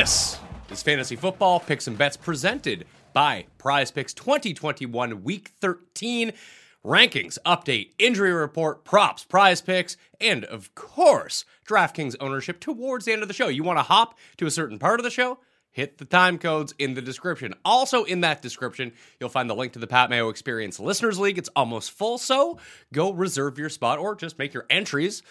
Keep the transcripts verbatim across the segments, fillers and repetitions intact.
This is Fantasy Football Picks and Bets presented by Prize Picks twenty twenty-one Week thirteen Rankings, Update, Injury Report, Props, Prize Picks, and of course, DraftKings ownership towards the end of the show. You want to hop to a certain part of the show? Hit the time codes in the description. Also in that description, you'll find the link to the Pat Mayo Experience Listeners League. It's almost full, so go reserve your spot or just make your entries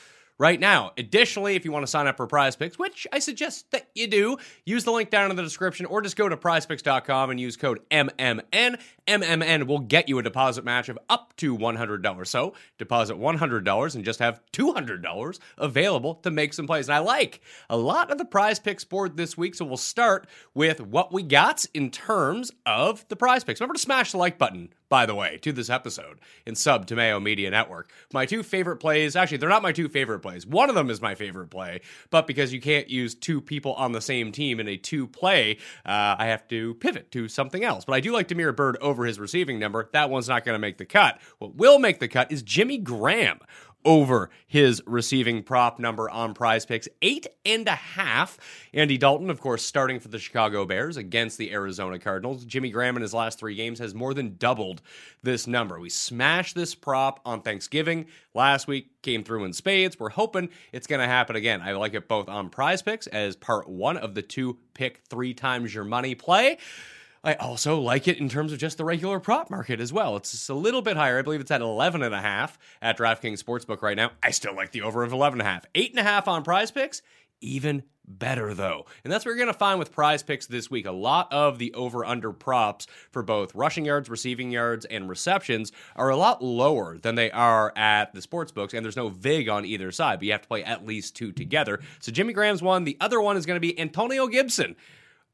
right now. Additionally, if you want to sign up for Prize Picks, which I suggest that you do, use the link down in the description or just go to prize picks dot com and use code M M N. M M N will get you a deposit match of up to one hundred dollars. So deposit one hundred dollars and just have two hundred dollars available to make some plays. And I like a lot of the Prize Picks board this week, so we'll start with what we got in terms of the Prize Picks. Remember to smash the like button, by the way, to this episode and sub to Mayo Media Network. My two favorite plays, actually, they're not my two favorite plays. One of them is my favorite play, but because you can't use two people on the same team in a two play, uh, I have to pivot to something else. But I do like Demir Bird over his receiving number. That one's not going to make the cut. What will make the cut is Jimmy Graham over his receiving prop number on Prize Picks, eight and a half. Andy Dalton, of course, starting for the Chicago Bears against the Arizona Cardinals. Jimmy Graham in his last three games has more than doubled this number. We smashed this prop on Thanksgiving last week, came through in spades. We're hoping it's going to happen again. I like it both on Prize Picks as part one of the two pick three times your money play. I also like it in terms of just the regular prop market as well. It's just a little bit higher. I believe it's at eleven and a half at DraftKings Sportsbook right now. I still like the over of eleven and a half. eight and a half on Prize Picks, even better though. And that's what we're going to find with Prize Picks this week. A lot of the over-under props for both rushing yards, receiving yards, and receptions are a lot lower than they are at the sportsbooks, and there's no vig on either side, but you have to play at least two together. So Jimmy Graham's one. The other one is going to be Antonio Gibson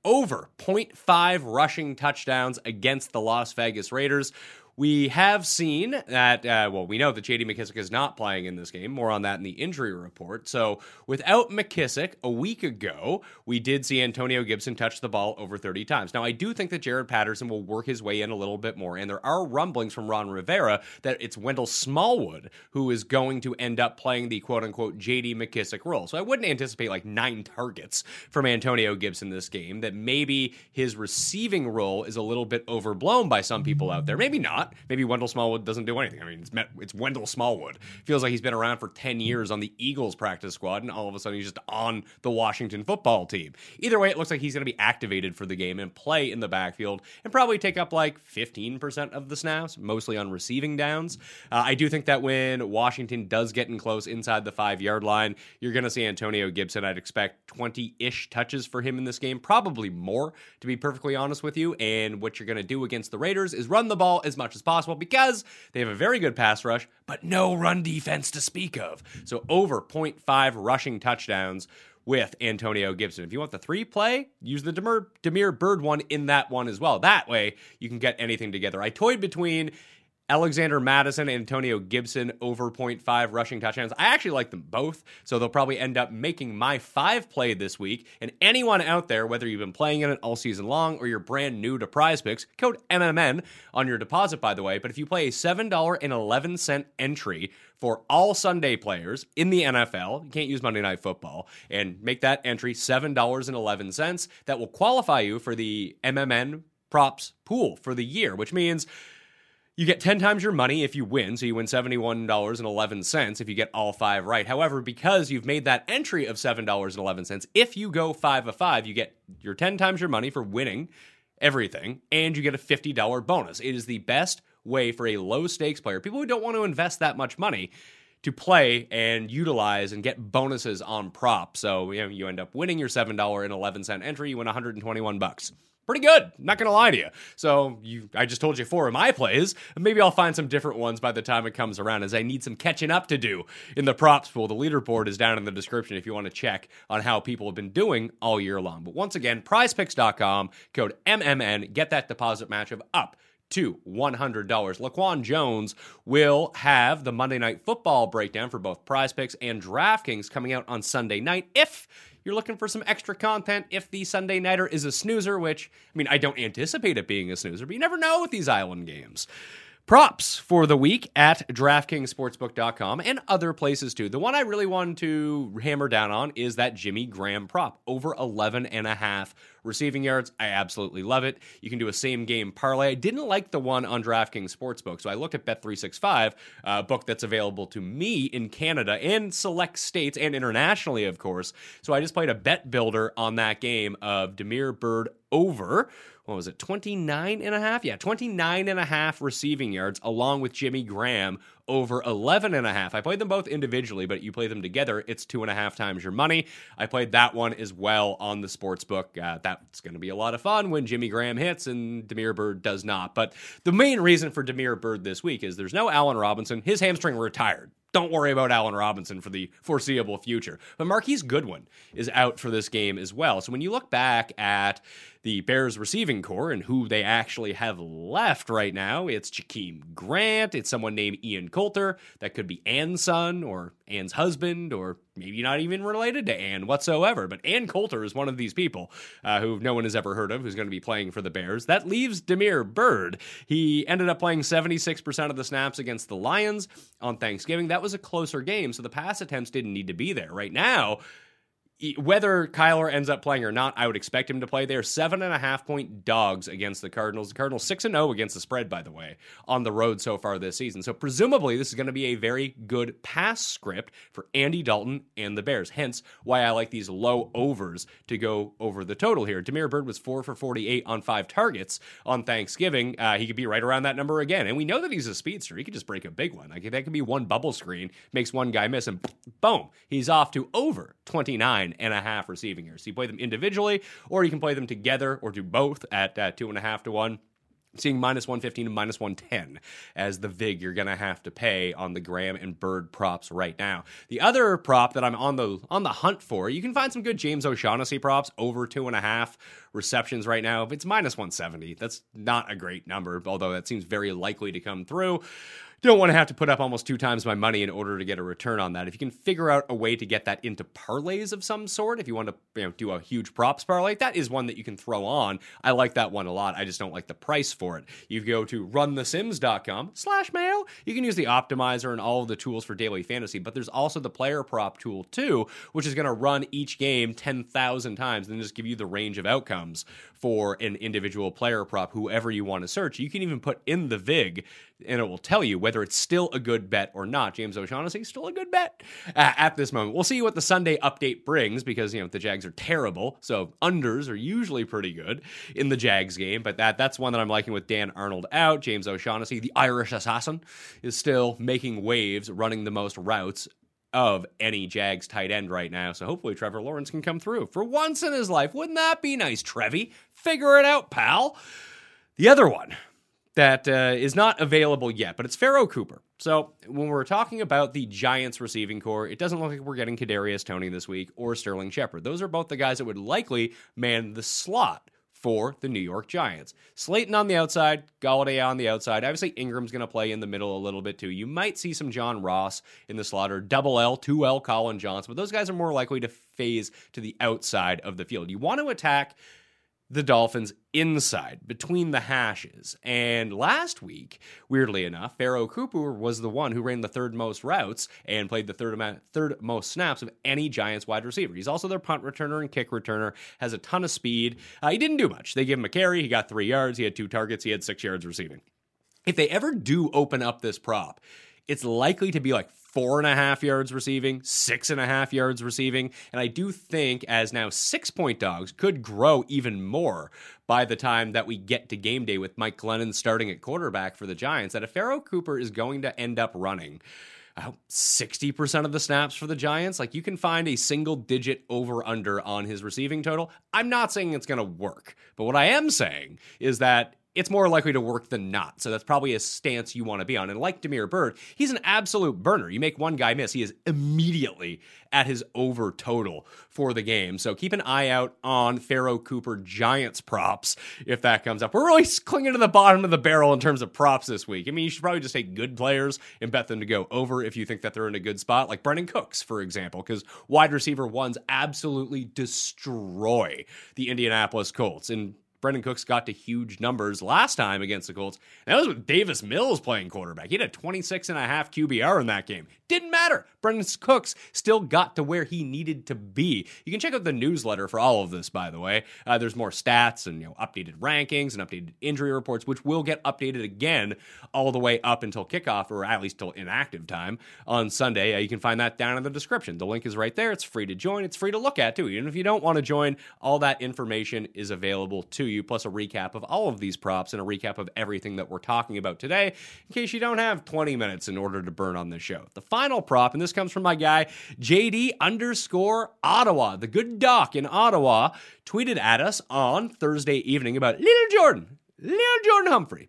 over point five rushing touchdowns against the Las Vegas Raiders. We have seen that, uh, well, we know that J D McKissic is not playing in this game. More on that in the injury report. So without McKissic, a week ago, we did see Antonio Gibson touch the ball over thirty times. Now, I do think that Jared Patterson will work his way in a little bit more, and there are rumblings from Ron Rivera that it's Wendell Smallwood who is going to end up playing the quote-unquote J D McKissic role. So I wouldn't anticipate like nine targets from Antonio Gibson this game, that maybe his receiving role is a little bit overblown by some people out there. Maybe not. Maybe Wendell Smallwood doesn't do anything. I mean, it's, met, it's Wendell Smallwood. Feels like he's been around for ten years on the Eagles practice squad, and all of a sudden he's just on the Washington football team. Either way, it looks like he's going to be activated for the game and play in the backfield and probably take up like fifteen percent of the snaps, mostly on receiving downs. Uh, I do think that when Washington does get in close inside the five-yard line, you're going to see Antonio Gibson. I'd expect twenty-ish touches for him in this game, probably more, to be perfectly honest with you. And what you're going to do against the Raiders is run the ball as much as possible because they have a very good pass rush, but no run defense to speak of. So over point five rushing touchdowns with Antonio Gibson. If you want the three play, use the Demir, Demir Bird one in that one as well. That way you can get anything together. I toyed between Alexander Madison and Antonio Gibson over point five rushing touchdowns. I actually like them both, so they'll probably end up making my five play this week. And anyone out there, whether you've been playing in it all season long or you're brand new to Prize Picks, code M M N on your deposit, by the way. But if you play a seven dollars and eleven cents entry for all Sunday players in the N F L, you can't use Monday Night Football, and make that entry seven dollars and eleven cents, that will qualify you for the M M N props pool for the year, which means you get ten times your money if you win, so you win seventy-one dollars and eleven cents if you get all five right. However, because you've made that entry of seven dollars and eleven cents, if you go five of five, you get your ten times your money for winning everything, and you get a fifty dollars bonus. It is the best way for a low-stakes player, people who don't want to invest that much money, to play and utilize and get bonuses on props. So you know, you end up winning your seven dollars and eleven cents entry, you win one hundred twenty-one bucks. Pretty good, not gonna lie to you. So you, I just told you four of my plays, and maybe I'll find some different ones by the time it comes around, as I need some catching up to do in the props pool. The leaderboard is down in the description if you want to check on how people have been doing all year long. But once again, prize picks dot com, code M M N, get that deposit match of up to one hundred dollars. Laquan Jones will have the Monday Night Football breakdown for both Prize Picks and DraftKings coming out on Sunday night. If you're looking for some extra content, if the Sunday nighter is a snoozer, which, I mean, I don't anticipate it being a snoozer, but you never know with these island games. props for the week at DraftKings Sportsbook dot com and other places too. The one I really want to hammer down on is that Jimmy Graham prop, over eleven and a half receiving yards. I absolutely love it. You can do a same game parlay. I didn't like the one on DraftKings Sportsbook, so I looked at Bet three sixty-five, a book that's available to me in Canada and select states and internationally, of course. So I just played a bet builder on that game of Demir Bird over, what was it, twenty-nine and a half? Yeah, twenty-nine and a half receiving yards, along with Jimmy Graham over eleven and a half. I played them both individually, but you play them together, it's two and a half times your money. I played that one as well on the sports book. Uh, that's going to be a lot of fun when Jimmy Graham hits and Demir Bird does not. But the main reason for Demir Bird this week is there's no Allen Robinson. His hamstring retired. Don't worry about Allen Robinson for the foreseeable future. But Marquise Goodwin is out for this game as well. So when you look back at the Bears receiving core and who they actually have left right now, it's Jakeem Grant, it's someone named Ian Coulter. That could be Ann's son or Ann's husband, or maybe not even related to Ann whatsoever. But Ann Coulter is one of these people uh, who no one has ever heard of, who's going to be playing for the Bears. That leaves Demir Bird. He ended up playing seventy-six percent of the snaps against the Lions on Thanksgiving. That was a closer game, so the pass attempts didn't need to be there. Right now, whether Kyler ends up playing or not, I would expect him to play. They're seven and a half point dogs against the Cardinals. The Cardinals six and zero against the spread, by the way, on the road so far this season. So presumably this is going to be a very good pass script for Andy Dalton and the Bears. Hence why I like these low overs to go over the total here. Demir Bird was four for forty-eight on five targets on Thanksgiving. Uh, he could be right around that number again. And we know that he's a speedster. He could just break a big one. Like that could be one bubble screen, makes one guy miss, and boom, he's off to over twenty-nine and a half receiving yards. So you play them individually, or you can play them together, or do both at uh, two and a half to one. I'm seeing minus one fifteen and minus one ten as the vig you're going to have to pay on the Graham and Bird props right now. The other prop that I'm on the on the hunt for, you can find some good James O'Shaughnessy props over two and a half receptions right now. It's minus one seventy. That's not a great number, although that seems very likely to come through. Don't want to have to put up almost two times my money in order to get a return on that. If you can figure out a way to get that into parlays of some sort, if you want to, you know, do a huge props parlay, that is one that you can throw on. I like that one a lot. I just don't like the price for it. You go to runthesims.com slash mayo. You can use the optimizer and all of the tools for daily fantasy, but there's also the player prop tool too, which is going to run each game ten thousand times and just give you the range of outcomes for an individual player prop, whoever you want to search. You can even put in the vig and it will tell you whether it's still a good bet or not. James O'Shaughnessy, still a good bet uh, at this moment. We'll see what the Sunday update brings, because, you know, the Jags are terrible, so unders are usually pretty good in the Jags game, but that that's one that I'm liking with Dan Arnold out. James O'Shaughnessy, the Irish assassin, is still making waves, running the most routes of any Jags tight end right now. So hopefully Trevor Lawrence can come through for once in his life. Wouldn't that be nice, Trevi? Figure it out, pal. The other one that uh, is not available yet, but it's Pharaoh Cooper. So when we're talking about the Giants receiving core, it doesn't look like we're getting Kadarius Toney this week or Sterling Shepard. Those are both the guys that would likely man the slot for the New York Giants. Slayton on the outside, Golladay on the outside. Obviously, Ingram's going to play in the middle a little bit too. You might see some John Ross in the slot, or double L, two L, Colin Johnson, but those guys are more likely to phase to the outside of the field. You want to attack the Dolphins inside, between the hashes. And last week, weirdly enough, Pharaoh Cooper was the one who ran the third most routes and played the third amount, third most snaps of any Giants wide receiver. He's also their punt returner and kick returner, has a ton of speed. Uh, he didn't do much. They gave him a carry. He got three yards. He had two targets. He had six yards receiving. If they ever do open up this prop, it's likely to be like four and a half yards receiving, six and a half yards receiving. And I do think, as now six point dogs could grow even more by the time that we get to game day with Mike Glennon starting at quarterback for the Giants, that if Pharaoh Cooper is going to end up running about sixty percent of the snaps for the Giants, like, you can find a single digit over under on his receiving total. I'm not saying it's going to work, but what I am saying is that it's more likely to work than not. So that's probably a stance you want to be on. And like Demir Bird, he's an absolute burner. You make one guy miss, he is immediately at his over total for the game. So keep an eye out on Pharaoh Cooper Giants props if that comes up. We're really clinging to the bottom of the barrel in terms of props this week. I mean, you should probably just take good players and bet them to go over if you think that they're in a good spot, like Brandon Cooks, for example, because wide receiver ones absolutely destroy the Indianapolis Colts. And Brandon Cooks got to huge numbers last time against the Colts. And that was with Davis Mills playing quarterback. He had a twenty-six and a half Q B R in that game. Didn't matter. Brandon Cooks still got to where he needed to be. You can check out the newsletter for all of this, by the way. Uh, there's more stats and, you know, updated rankings and updated injury reports, which will get updated again all the way up until kickoff, or at least till inactive time on Sunday. Uh, you can find that down in the description. The link is right there. It's free to join. It's free to look at, too. Even if you don't want to join, all that information is available to you, plus a recap of all of these props and a recap of everything that we're talking about today, in case you don't have twenty minutes in order to burn on this show. The final prop, and this comes from my guy, J D underscore Ottawa. The good doc in Ottawa tweeted at us on Thursday evening about Little Jordan, Little Jordan Humphrey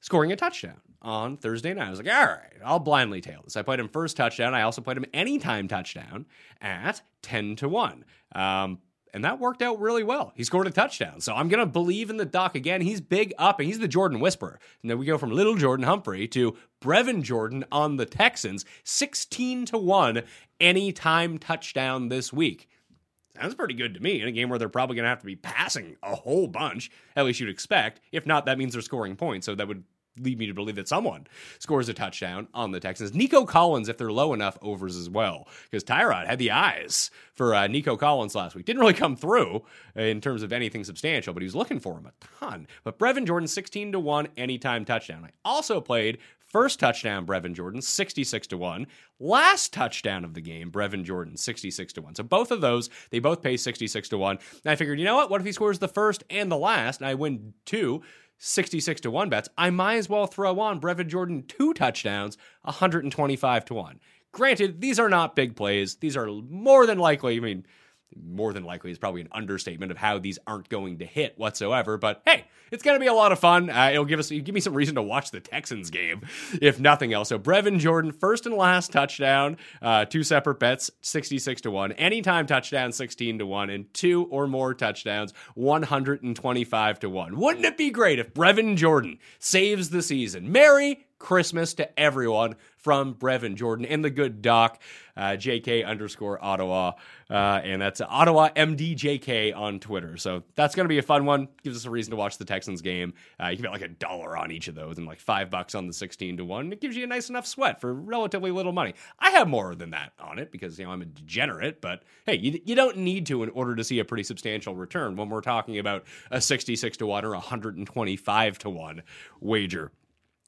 scoring a touchdown on Thursday night. I was like, all right, I'll blindly tail this. I played him first touchdown. I also played him anytime touchdown at ten to one. Um, And that worked out really well. He scored a touchdown. So I'm going to believe in the doc again. He's big up, and he's the Jordan whisperer. And then we go from Little Jordan Humphrey to Brevin Jordan on the Texans, sixteen to one anytime touchdown this week. Sounds pretty good to me in a game where they're probably going to have to be passing a whole bunch, at least you'd expect. If not, that means they're scoring points. So that would lead me to believe that someone scores a touchdown on the Texans. Nico Collins, if they're low enough, overs as well, because Tyrod had the eyes for uh, Nico Collins last week. Didn't really come through in terms of anything substantial, but he was looking for him a ton. But Brevin Jordan, sixteen to one anytime touchdown. I also played first touchdown, Brevin Jordan, sixty-six to one. Last touchdown of the game, Brevin Jordan, sixty-six to one. So both of those, they both pay sixty-six to one. And I figured, you know what? What if he scores the first and the last, and I win two sixty-six to one bets? I might as well throw on Brevin Jordan two touchdowns, one twenty-five to one. Granted, these are not big plays. These are more than likely, I mean, more than likely is probably an understatement of how these aren't going to hit whatsoever. But hey, it's going to be a lot of fun. Uh, it'll give us, it'll give me some reason to watch the Texans game, if nothing else. So Brevin Jordan, first and last touchdown, uh, two separate bets, sixty-six to one. Anytime touchdown, sixteen to one. And two or more touchdowns, one twenty-five to one. Wouldn't it be great if Brevin Jordan saves the season? Merry Christmas to everyone from Brevin Jordan and the good doc, uh, J K underscore Ottawa. Uh, and that's Ottawa M D J K on Twitter. So that's going to be a fun one. Gives us a reason to watch the Texans game. Uh, you can bet like a dollar on each of those and like five bucks on the sixteen to one. It gives you a nice enough sweat for relatively little money. I have more than that on it because, you know, I'm a degenerate, but hey, you, you don't need to in order to see a pretty substantial return when we're talking about a sixty-six to one or one twenty-five to one wager.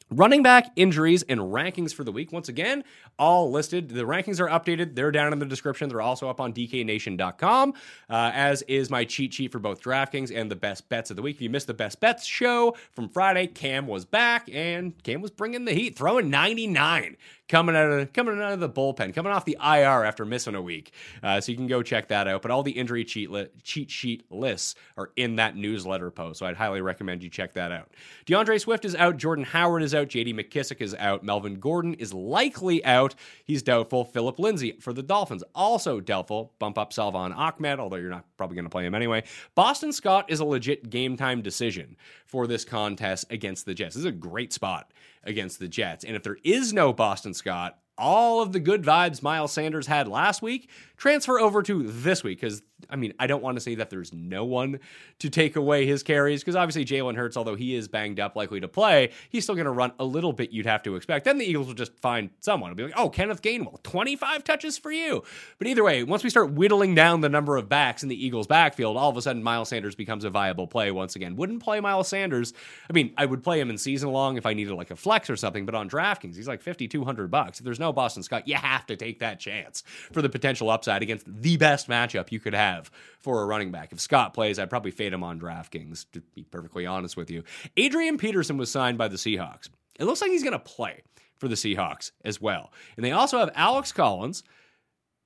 Running back injuries and rankings for the week, once again, all listed. The rankings are updated. They're down in the description. They're also up on D K Nation dot com, uh, as is my cheat sheet for both DraftKings and the best bets of the week. If you missed the best bets show from Friday, Cam was back, and Cam was bringing the heat, throwing ninety-nine. Coming out of coming out of the bullpen, coming off the I R after missing a week, uh, so you can go check that out. But all the injury cheat li- cheat sheet lists are in that newsletter post, so I'd highly recommend you check that out. DeAndre Swift is out, Jordan Howard is out, J D McKissick is out, Melvin Gordon is likely out, he's doubtful. Phillip Lindsay for the Dolphins also doubtful. Bump up Salvon Ahmed, although you're not probably going to play him anyway. Boston Scott is a legit game time decision for this contest against the Jets. This is a great spot against the Jets. And if there is no Boston Scott, all of the good vibes Miles Sanders had last week transfer over to this week, because, I mean, I don't want to say that there's no one to take away his carries, because obviously Jalen Hurts, although he is banged up, likely to play, he's still going to run a little bit, you'd have to expect. Then the Eagles will just find someone. It'll be like, oh, Kenneth Gainwell, twenty-five touches for you. But either way, once we start whittling down the number of backs in the Eagles' backfield, all of a sudden Miles Sanders becomes a viable play once again. Wouldn't play Miles Sanders. I mean, I would play him in season long if I needed like a flex or something, but on DraftKings, he's like fifty-two hundred bucks. If there's no No Boston Scott, you have to take that chance for the potential upside against the best matchup you could have for a running back. If Scott plays, I'd probably fade him on DraftKings, to be perfectly honest with you. Adrian Peterson was signed by the Seahawks. It looks like he's going to play for the Seahawks as well. And they also have Alex Collins.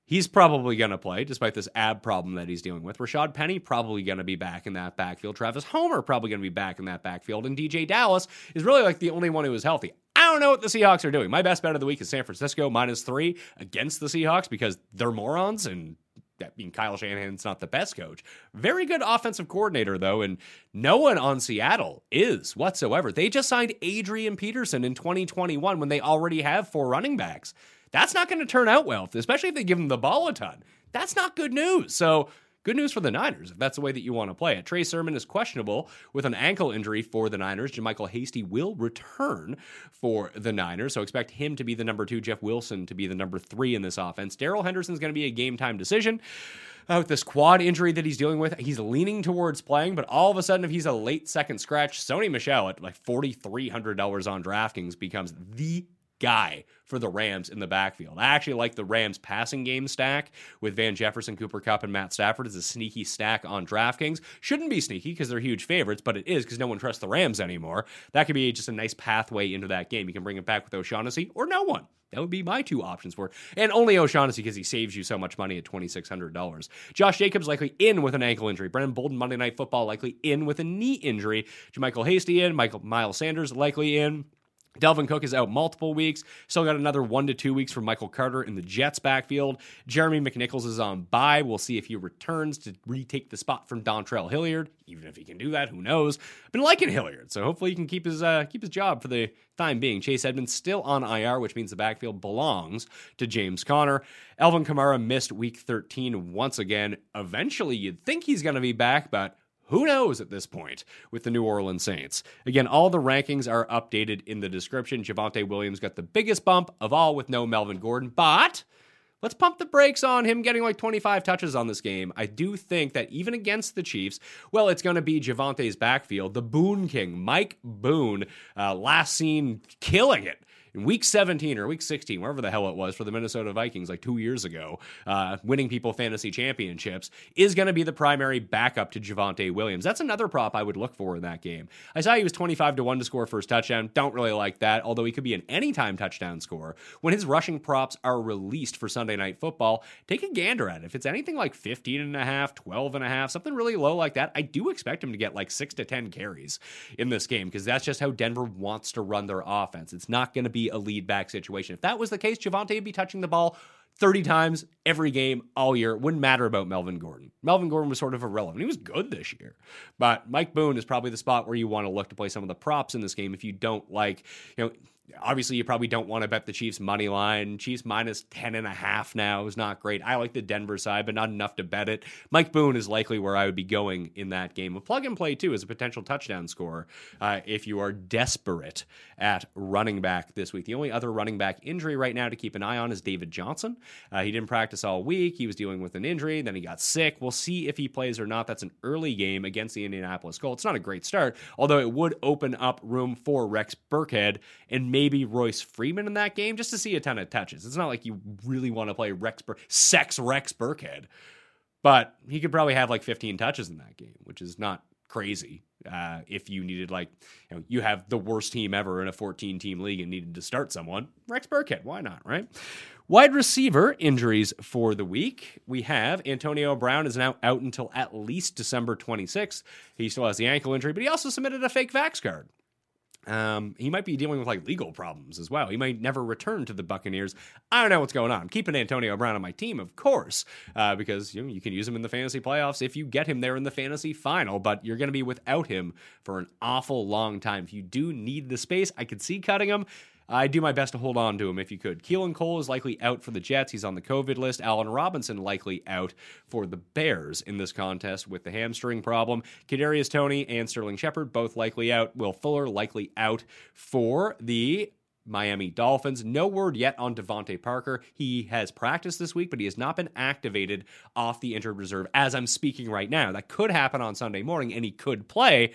He's probably going to play, despite this ab problem that he's dealing with. Rashad Penny probably going to be back in that backfield. Travis Homer probably going to be back in that backfield. And D J Dallas is really like the only one who is healthy. I don't know what the Seahawks are doing. My best bet of the week is San Francisco minus three against the Seahawks, because they're morons, and I mean, Kyle Shanahan's not the best coach. Very good offensive coordinator, though, and no one on Seattle is whatsoever. They just signed Adrian Peterson in twenty twenty-one when they already have four running backs. That's not going to turn out well, especially if they give him the ball a ton. That's not good news. So Good news for the Niners, if that's the way that you want to play it. Trey Sermon is questionable with an ankle injury for the Niners. JaMychal Hasty will return for the Niners, so expect him to be the number two, Jeff Wilson to be the number three in this offense. Daryl Henderson's going to be a game-time decision. Uh, with this quad injury that he's dealing with, he's leaning towards playing, but all of a sudden, if he's a late second scratch, Sony Michel at like four thousand three hundred dollars on DraftKings becomes the guy for the Rams in the backfield. I actually like the Rams passing game stack with Van Jefferson, Cooper Kupp, and Matt Stafford as a sneaky stack on DraftKings. Shouldn't be sneaky because they're huge favorites, but it is because no one trusts the Rams anymore. That could be just a nice pathway into that game. You can bring it back with O'Shaughnessy or no one. That would be my two options for it. And only O'Shaughnessy because he saves you so much money at two thousand six hundred dollars. Josh Jacobs likely in with an ankle injury. Brennan Bolden, Monday Night Football, likely in with a knee injury. JaMychal Hasty in. Michael Miles Sanders likely in. Dalvin Cook is out multiple weeks. Still got another one to two weeks for Michael Carter in the Jets backfield. Jeremy McNichols is on bye. We'll see if he returns to retake the spot from Dontrell Hilliard. Even if he can do that, who knows? I've been liking Hilliard, so hopefully he can keep his uh, keep his job for the time being. Chase Edmonds still on I R, which means the backfield belongs to James Conner. Alvin Kamara missed week thirteen once again. Eventually, you'd think he's going to be back, but who knows at this point with the New Orleans Saints? Again, all the rankings are updated in the description. Javonte Williams got the biggest bump of all with no Melvin Gordon, but let's pump the brakes on him getting like twenty-five touches on this game. I do think that even against the Chiefs, well, it's going to be Javante's backfield. The Boone King, Mike Boone, uh, last seen killing it in week seventeen or week sixteen, wherever the hell it was for the Minnesota Vikings like two years ago, uh, winning people fantasy championships, is going to be the primary backup to Javonte Williams. That's another prop I would look for in that game. I saw he was twenty-five to one to score first touchdown. Don't really like that, although he could be an anytime touchdown scorer. When his rushing props are released for Sunday Night Football, take a gander at it. If it's anything like fifteen and a half, twelve and a half, something really low like that, I do expect him to get like six to ten carries in this game because that's just how Denver wants to run their offense. It's not going to be a lead back situation. If that was the case, Javonte would be touching the ball thirty times every game all year. Wouldn't matter about Melvin Gordon. Melvin Gordon was sort of irrelevant. He was good this year. But Mike Boone is probably the spot where you want to look to play some of the props in this game if you don't like, you know, obviously you probably don't want to bet the Chiefs money line. Chiefs minus ten and a half now is not great. I like the Denver side, but not enough to bet it. Mike Boone is likely where I would be going in that game. A plug and play too is a potential touchdown scorer uh, if you are desperate at running back this week. The only other running back injury right now to keep an eye on is David Johnson. Uh, he didn't practice all week. He was dealing with an injury. Then he got sick. We'll see if he plays or not. That's an early game against the Indianapolis Colts. It's not a great start, although it would open up room for Rex Burkhead and maybe Maybe Royce Freeman in that game just to see a ton of touches. It's not like you really want to play Rex Bur- sex Rex Burkhead, but he could probably have like fifteen touches in that game, which is not crazy. Uh, if you needed like, you know, you have the worst team ever in a fourteen team league and needed to start someone, Rex Burkhead, why not, right? Wide receiver injuries for the week. We have Antonio Brown is now out until at least December twenty-sixth. He still has the ankle injury, but he also submitted a fake vax card. Um, he might be dealing with like legal problems as well. He might never return to the Buccaneers. I don't know what's going on. I'm keeping Antonio Brown on my team, of course, uh, because you know, you can use him in the fantasy playoffs if you get him there in the fantasy final, but you're going to be without him for an awful long time. If you do need the space, I could see cutting him. I do my best to hold on to him if you could. Keelan Cole is likely out for the Jets. He's on the COVID list. Allen Robinson likely out for the Bears in this contest with the hamstring problem. Kadarius Toney and Sterling Shepard both likely out. Will Fuller likely out for the Miami Dolphins. No word yet on Devontae Parker. He has practiced this week, but he has not been activated off the injured reserve as I'm speaking right now. That could happen on Sunday morning, and he could play.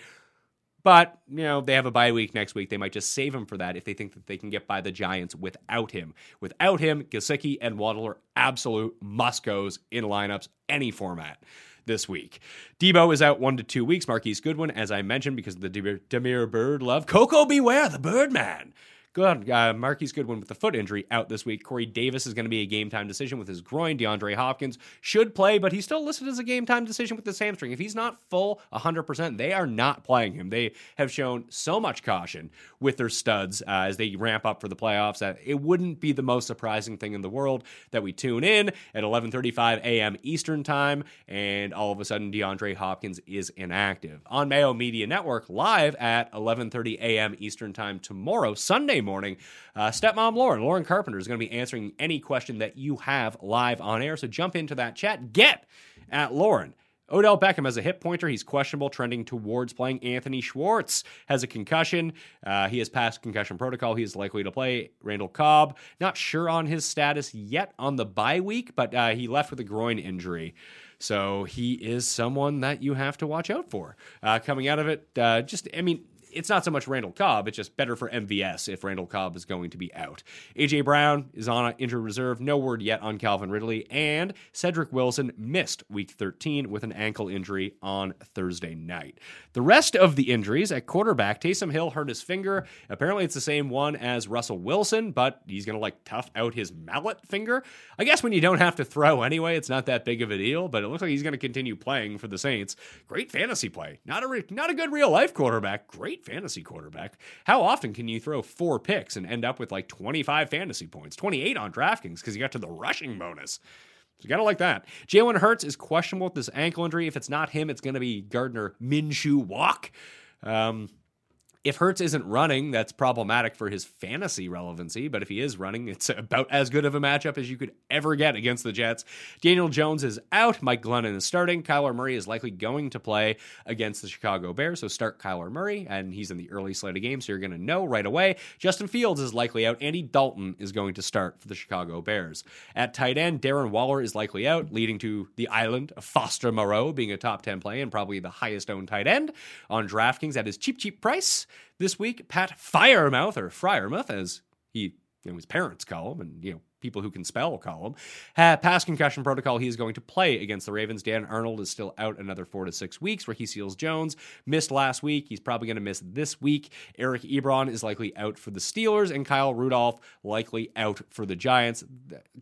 But, you know, they have a bye week next week. They might just save him for that if they think that they can get by the Giants without him. Without him, Gesicki and Waddle are absolute must-goes in lineups, any format this week. Debo is out one to two weeks. Marquise Goodwin, as I mentioned, because of the De- Demir Bird love. Coco Beware, the Birdman. Good. Uh, Marquise Goodwin with the foot injury out this week. Corey Davis is going to be a game-time decision with his groin. DeAndre Hopkins should play, but he's still listed as a game-time decision with this hamstring. If he's not full one hundred percent, they are not playing him. They have shown so much caution with their studs uh, as they ramp up for the playoffs that it wouldn't be the most surprising thing in the world that we tune in at eleven thirty-five a.m. Eastern time, and all of a sudden DeAndre Hopkins is inactive. On Mayo Media Network, live at eleven thirty a.m. Eastern time tomorrow, Sunday morning. morning. Uh, Stepmom Lauren, Lauren Carpenter is going to be answering any question that you have live on air. So jump into that chat. Get at Lauren. Odell Beckham has a hip pointer. He's questionable, trending towards playing. Anthony Schwartz has a concussion. Uh, he has passed concussion protocol. He is likely to play. Randall Cobb, not sure on his status yet on the bye week, but uh, he left with a groin injury. So he is someone that you have to watch out for. Uh, coming out of it, uh, just, I mean, it's not so much Randall Cobb. It's just better for M V S if Randall Cobb is going to be out. A J Brown is on injured reserve. No word yet on Calvin Ridley. And Cedric Wilson missed week thirteen with an ankle injury on Thursday night. The rest of the injuries at quarterback, Taysom Hill hurt his finger. Apparently it's the same one as Russell Wilson, but he's going to like tough out his mallet finger. I guess when you don't have to throw anyway, it's not that big of a deal, but it looks like he's going to continue playing for the Saints. Great fantasy play. Not a, re- not a good real life quarterback. Great fantasy quarterback. How often can you throw four picks and end up with like twenty-five fantasy points, twenty-eight on DraftKings because you got to the rushing bonus? So you got to like that. Jalen Hurts is questionable with this ankle injury. If it's not him, it's going to be Gardner Minshew Walk. Um, if Hurts isn't running, that's problematic for his fantasy relevancy, but if he is running, it's about as good of a matchup as you could ever get against the Jets. Daniel Jones is out. Mike Glennon is starting. Kyler Murray is likely going to play against the Chicago Bears, so start Kyler Murray, and he's in the early slate of games, so you're going to know right away. Justin Fields is likely out. Andy Dalton is going to start for the Chicago Bears. At tight end, Darren Waller is likely out, leading to the island of Foster Moreau being a top ten play and probably the highest-owned tight end on DraftKings at his cheap, cheap price. This week, Pat Firemouth, or Fryermuth, as he, you know, his parents call him, and you know, people who can spell call him, ha- past concussion protocol, he is going to play against the Ravens. Dan Arnold is still out another four to six weeks. Ricky Seals-Jones missed last week. He's probably going to miss this week. Eric Ebron is likely out for the Steelers, and Kyle Rudolph likely out for the Giants.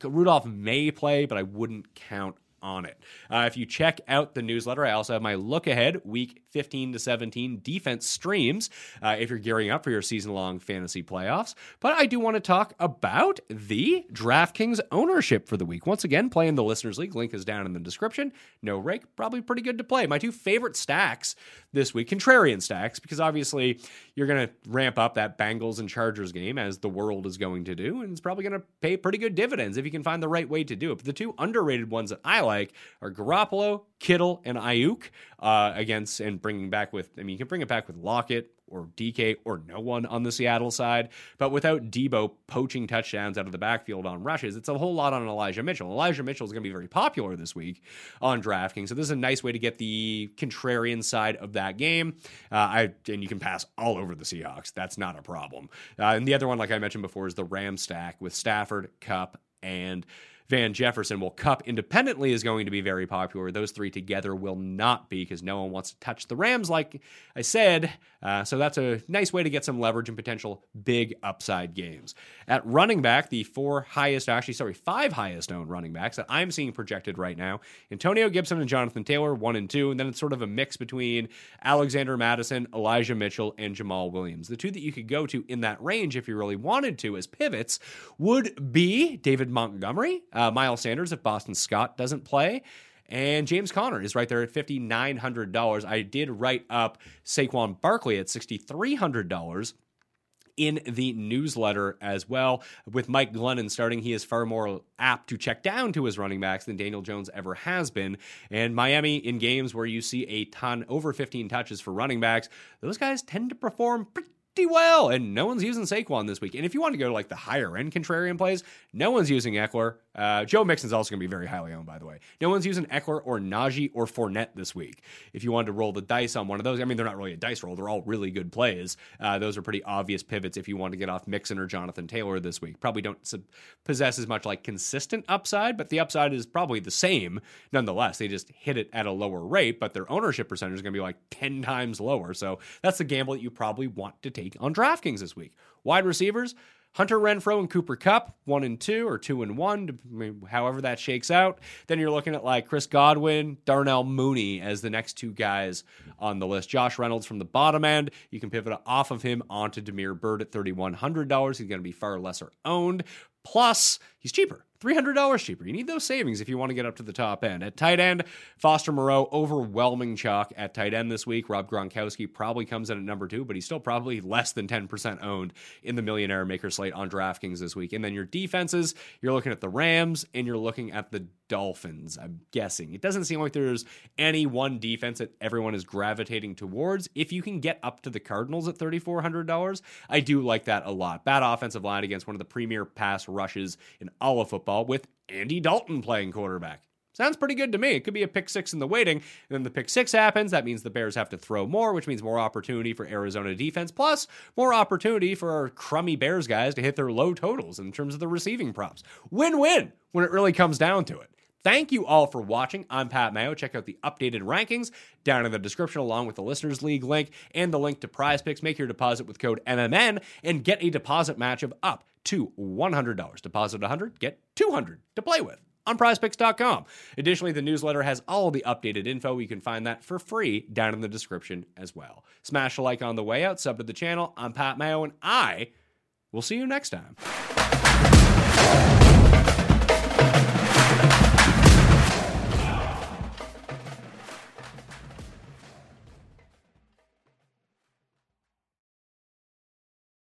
Rudolph may play, but I wouldn't count on it. Uh, if you check out the newsletter, I also have my look ahead week fifteen to seventeen defense streams uh, if you're gearing up for your season long fantasy playoffs. But I do want to talk about the DraftKings ownership for the week. Once again, play in the Listeners League. Link is down in the description. No rake, probably pretty good to play. My two favorite stacks this week, contrarian stacks, because obviously you're going to ramp up that Bengals and Chargers game as the world is going to do, and it's probably going to pay pretty good dividends if you can find the right way to do it. But the two underrated ones that I like like are Garoppolo, Kittle, and Ayuk uh, against and bringing back with, I mean, you can bring it back with Lockett or D K or no one on the Seattle side, but without Debo poaching touchdowns out of the backfield on rushes, it's a whole lot on Elijah Mitchell. Elijah Mitchell is going to be very popular this week on DraftKings, so this is a nice way to get the contrarian side of that game. Uh, I and you can pass all over the Seahawks. That's not a problem. Uh, and the other one, like I mentioned before, is the Ram stack with Stafford, Kupp, and Van Jefferson. Well, Kupp independently is going to be very popular. Those three together will not be because no one wants to touch the Rams, like I said. Uh, so that's a nice way to get some leverage in potential big upside games. At running back, the four highest, actually, sorry, five highest owned running backs that I'm seeing projected right now: Antonio Gibson and Jonathan Taylor, one and two. And then it's sort of a mix between Alexander Mattison, Elijah Mitchell, and Jamal Williams. The two that you could go to in that range, if you really wanted to, as pivots, would be David Montgomery, Uh, Miles Sanders, if Boston Scott doesn't play, and James Conner is right there at five thousand nine hundred dollars. I did write up Saquon Barkley at six thousand three hundred dollars in the newsletter as well. With Mike Glennon starting, he is far more apt to check down to his running backs than Daniel Jones ever has been. And Miami, in games where you see a ton, over fifteen touches for running backs, those guys tend to perform pretty well, and no one's using Saquon this week. And if you want to go to like the higher end contrarian plays, no one's using Eckler. Uh, Joe Mixon's also going to be very highly owned, by the way. No one's using Eckler or Najee or Fournette this week. If you wanted to roll the dice on one of those, I mean, they're not really a dice roll. They're all really good plays. Uh, those are pretty obvious pivots if you want to get off Mixon or Jonathan Taylor this week. Probably don't sub- possess as much like consistent upside, but the upside is probably the same nonetheless. They just hit it at a lower rate, but their ownership percentage is going to be like ten times lower. So that's the gamble that you probably want to take on DraftKings this week. Wide receivers, Hunter Renfrow and Cooper Kupp, one and two or two and one, however that shakes out. Then you're looking at like Chris Godwin, Darnell Mooney as the next two guys on the list. Josh Reynolds from the bottom end. You can pivot off of him onto Demir Byrd at three thousand one hundred dollars. He's going to be far lesser owned. Plus, he's cheaper, three hundred dollars cheaper. You need those savings if you want to get up to the top end. At tight end, Foster Moreau, overwhelming chalk at tight end this week. Rob Gronkowski probably comes in at number two, but he's still probably less than ten percent owned in the Millionaire Maker slate on DraftKings this week. And then your defenses, you're looking at the Rams and you're looking at the Dolphins, I'm guessing. It doesn't seem like there's any one defense that everyone is gravitating towards. If you can get up to the Cardinals at three thousand four hundred dollars, I do like that a lot. Bad offensive line against one of the premier pass rushes in all of football with Andy Dalton playing quarterback. Sounds pretty good to me. It could be a pick six in the waiting. And then the pick six happens. That means the Bears have to throw more, which means more opportunity for Arizona defense, plus more opportunity for our crummy Bears guys to hit their low totals in terms of the receiving props. Win-win when it really comes down to it. Thank you all for watching. I'm Pat Mayo. Check out the updated rankings down in the description along with the Listeners League link and the link to Prize Picks. Make your deposit with code M M N and get a deposit match of up to one hundred dollars. Deposit one hundred dollars, get two hundred dollars to play with on prize picks dot com. Additionally, the newsletter has all the updated info. You can find that for free down in the description as well. Smash a like on the way out, sub to the channel. I'm Pat Mayo, and I will see you next time.